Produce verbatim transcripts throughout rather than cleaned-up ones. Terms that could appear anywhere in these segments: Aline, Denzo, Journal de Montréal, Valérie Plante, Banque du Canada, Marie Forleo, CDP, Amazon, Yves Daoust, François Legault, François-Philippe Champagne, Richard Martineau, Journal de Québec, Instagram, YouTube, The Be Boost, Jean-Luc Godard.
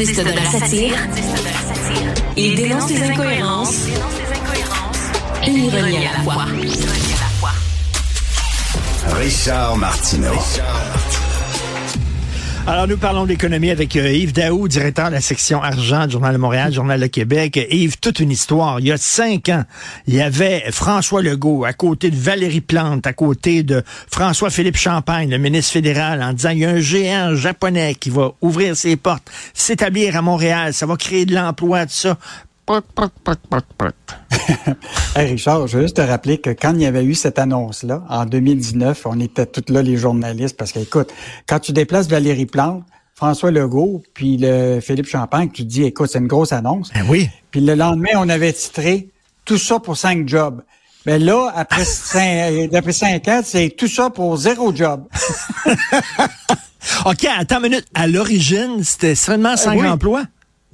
artiste de la satire. Il dénonce les incohérences. Une ironie à la fois. Richard Martineau. Alors, nous parlons d'économie avec euh, Yves Daoust, directeur de la section argent du Journal de Montréal, Journal de Québec. Et Yves, toute une histoire. Il y a cinq ans, il y avait François Legault à côté de Valérie Plante, à côté de François-Philippe Champagne, le ministre fédéral, en disant il y a un géant japonais qui va ouvrir ses portes, s'établir à Montréal, ça va créer de l'emploi, tout ça. Proc, proc, proc, proc, proc. Hey Richard, je veux juste te rappeler que quand il y avait eu cette annonce-là, en deux mille dix-neuf, on était tous là, les journalistes, parce que, écoute, quand tu déplaces Valérie Plante, François Legault, puis le Philippe Champagne, tu te dis, écoute, c'est une grosse annonce. Ben oui. Puis le lendemain, on avait titré « Tout ça pour cinq jobs ». Mais là, après cinq, après cinq ans, c'est « Tout ça pour zéro job ». OK, attends une minute. À l'origine, c'était seulement cinq euh, oui. emplois?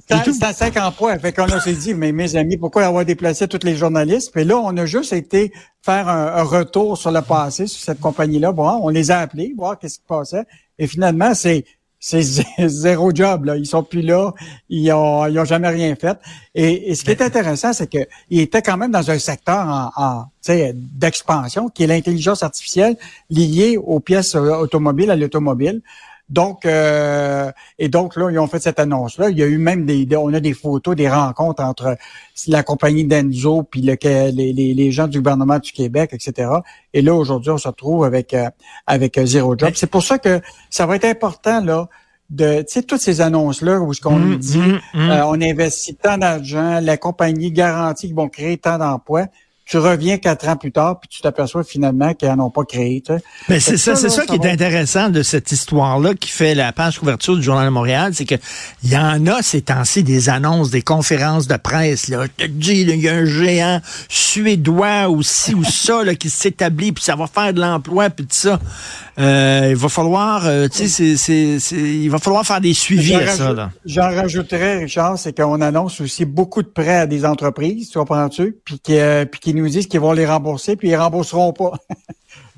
C'était à cinq emplois. Fait qu'on s'est dit, mais mes amis, pourquoi avoir déplacé tous les journalistes? Puis là, on a juste été faire un, un retour sur le passé, sur cette compagnie-là. Bon, on les a appelés, voir qu'est-ce qui passait. Et finalement, c'est, c'est zéro job, là. Ils sont plus là. Ils ont, ils ont jamais rien fait. Et, et ce qui est intéressant, c'est que ils étaient quand même dans un secteur en, en d'expansion, qui est l'intelligence artificielle liée aux pièces automobiles, à l'automobile. Donc, euh, et donc là, ils ont fait cette annonce-là. Il y a eu même des, des on a des photos, des rencontres entre la compagnie Denzo puis le, les, les gens du gouvernement du Québec, et cetera. Et là, aujourd'hui, on se retrouve avec euh, avec zéro job. C'est pour ça que ça va être important là. De, tu sais, toutes ces annonces-là où ce qu'on mmh, nous dit, mmh, mmh. Euh, on investit tant d'argent, la compagnie garantit qu'ils vont créer tant d'emplois. Tu reviens quatre ans plus tard, puis tu t'aperçois finalement qu'ils n'en ont pas créé. Mais c'est ça, c'est ça, ça, ça qui va... est intéressant de cette histoire-là qui fait la page couverture du Journal de Montréal, c'est que il y en a ces temps-ci des annonces, des conférences de presse. Là, je te dis, il y a un géant suédois ou ci ou ça là, qui s'établit, puis ça va faire de l'emploi, puis tout ça. Euh, il va falloir, euh, tu sais, c'est, c'est, c'est, il va falloir faire des suivis à rajoute, ça. Là. J'en rajouterais, Richard, c'est qu'on annonce aussi beaucoup de prêts à des entreprises, tu comprends-tu, puis qui, euh, puis qui nous disent qu'ils vont les rembourser, puis ils rembourseront pas. Tu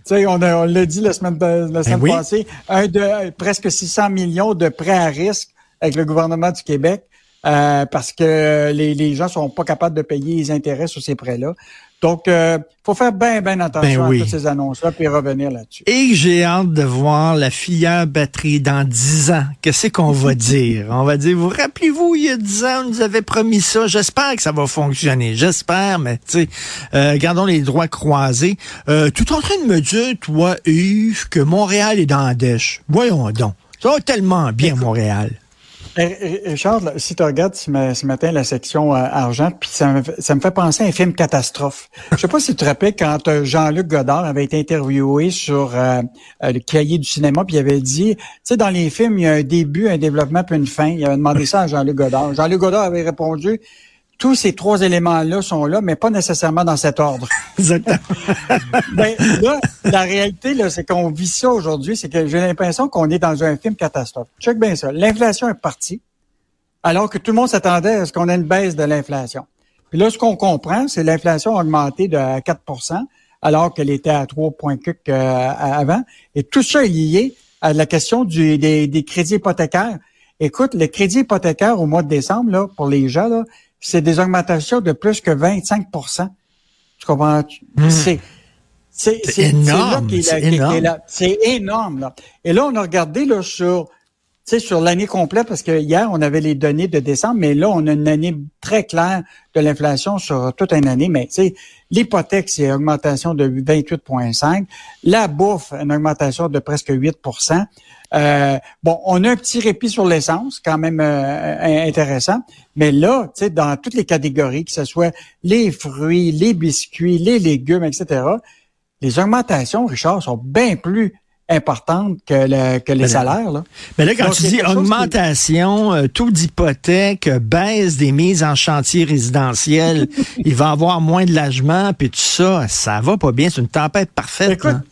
sais, on, on l'a dit la semaine, de, la semaine ben oui. passée, un de presque six cents millions de prêts à risque avec le gouvernement du Québec euh, parce que les, les gens sont pas capables de payer les intérêts sur ces prêts-là. Donc, euh, faut faire bien, bien attention ben oui. à toutes ces annonces-là, puis revenir là-dessus. Et j'ai hâte de voir la filière batterie dans dix ans. Qu'est-ce qu'on va dire? On va dire, vous rappelez-vous, il y a dix ans, on nous avait promis ça. J'espère que ça va fonctionner. J'espère, mais tu sais, euh, gardons les droits croisés. Euh, tout en train de me dire, toi, Yves, que Montréal est dans la dèche. Voyons donc. Ça va tellement bien, Montréal. Richard, si tu regardes ce matin la section euh, argent, puis ça, ça me fait penser à un film catastrophe. Je sais pas si tu te rappelles quand euh, Jean-Luc Godard avait été interviewé sur euh, euh, le cahier du cinéma, puis il avait dit, tu sais, dans les films, il y a un début, un développement, puis une fin. Il avait demandé ça à Jean-Luc Godard. Jean-Luc Godard avait répondu, tous ces trois éléments-là sont là, mais pas nécessairement dans cet ordre. Exactement. Ben, là, la réalité, là, c'est qu'on vit ça aujourd'hui, c'est que j'ai l'impression qu'on est dans un film catastrophe. Check bien ça. L'inflation est partie, alors que tout le monde s'attendait à ce qu'on ait une baisse de l'inflation. Puis là, ce qu'on comprend, c'est l'inflation a augmenté de quatre pour cent, alors qu'elle était à trois virgule quatre euh, avant. Et tout ça est lié à la question du, des, des crédits hypothécaires. Écoute, le crédit hypothécaire au mois de décembre, là, pour les gens, là, c'est des augmentations de plus que vingt-cinq pour cent. Tu comprends? Mmh. C'est, c'est, c'est, c'est énorme. C'est, là qu'il a, c'est, énorme. Qu'il a, c'est énorme. Là. Et là, on a regardé là, sur, sur l'année complète, parce que hier, on avait les données de décembre, mais là, on a une année très claire de l'inflation sur toute une année. Mais l'hypothèque, c'est une augmentation de vingt-huit virgule cinq. La bouffe, une augmentation de presque huit pour cent. Euh, bon, on a un petit répit sur l'essence, quand même euh, intéressant, mais là, tu sais, dans toutes les catégories, que ce soit les fruits, les biscuits, les légumes, et cetera, les augmentations, Richard, sont bien plus importantes que, le, que les mais salaires. Là. Mais là, quand donc, tu dis augmentation, qui... euh, taux d'hypothèque, baisse des mises en chantier résidentiel, il va y avoir moins de logements, puis tout ça, ça va pas bien, c'est une tempête parfaite. Écoute, hein?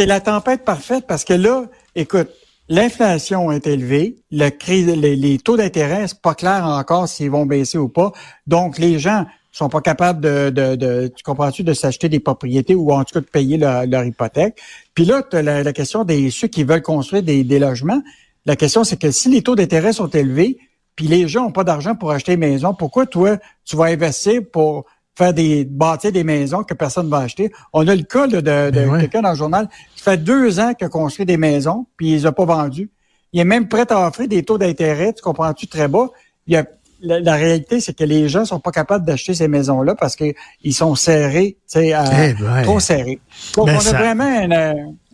C'est la tempête parfaite parce que là, écoute, l'inflation est élevée, le crise, les, les taux d'intérêt, c'est pas clair encore s'ils vont baisser ou pas. Donc, les gens sont pas capables de, de, de tu comprends-tu, de s'acheter des propriétés ou en tout cas de payer leur, leur hypothèque. Puis là, tu as la, la question des ceux qui veulent construire des, des logements. La question, c'est que si les taux d'intérêt sont élevés, puis les gens n'ont pas d'argent pour acheter une maison, pourquoi toi, tu vas investir pour faire des bâtir des maisons que personne ne va acheter? On a le cas là, de, de ouais. quelqu'un dans le journal qui fait deux ans qu'il a construit des maisons, puis il les a pas vendues. Il est même prêt à offrir des taux d'intérêt, tu comprends-tu, très bas. Il y a, la, la réalité, c'est que les gens sont pas capables d'acheter ces maisons-là parce qu'ils sont serrés, tu sais, euh, eh ben, trop serrés. Donc, ben on ça... a vraiment une,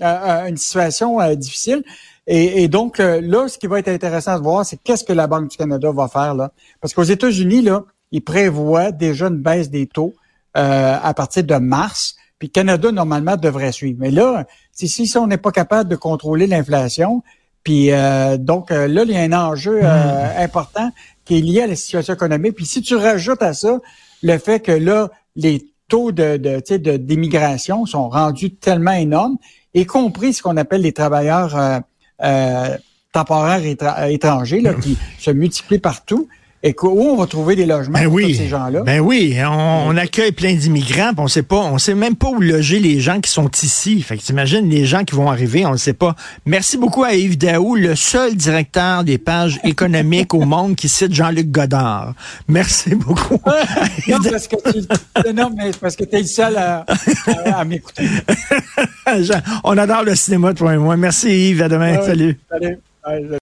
euh, une situation euh, difficile. Et, et donc, euh, là, ce qui va être intéressant de voir, c'est qu'est-ce que la Banque du Canada va faire, là. Parce qu'aux États-Unis, là, ils prévoient déjà une baisse des taux euh, à partir de mars. Puis le Canada, normalement, devrait suivre. Mais là, si, si on n'est pas capable de contrôler l'inflation... Puis euh, donc euh, là, il y a un enjeu euh, mmh. important qui est lié à la situation économique. Puis si tu rajoutes à ça le fait que là, les taux de, de, tu sais, de, d'immigration sont rendus tellement énormes, y compris ce qu'on appelle les travailleurs euh, euh, temporaires étra- étrangers, là, mmh. qui se multiplient partout. Et où on va trouver des logements ben pour oui, tous ces gens-là? Ben oui, on, on accueille plein d'immigrants, pis on sait pas, on sait même pas où loger les gens qui sont ici. Fait que t'imagines les gens qui vont arriver, on le sait pas. Merci beaucoup à Yves Daoust, le seul directeur des pages économiques au monde qui cite Jean-Luc Godard. Merci beaucoup. non, parce que tu, non, mais parce que t'es le seul à, à, à m'écouter. On adore le cinéma, toi et moi. Merci Yves, à demain. Ouais, salut. Salut. Ouais,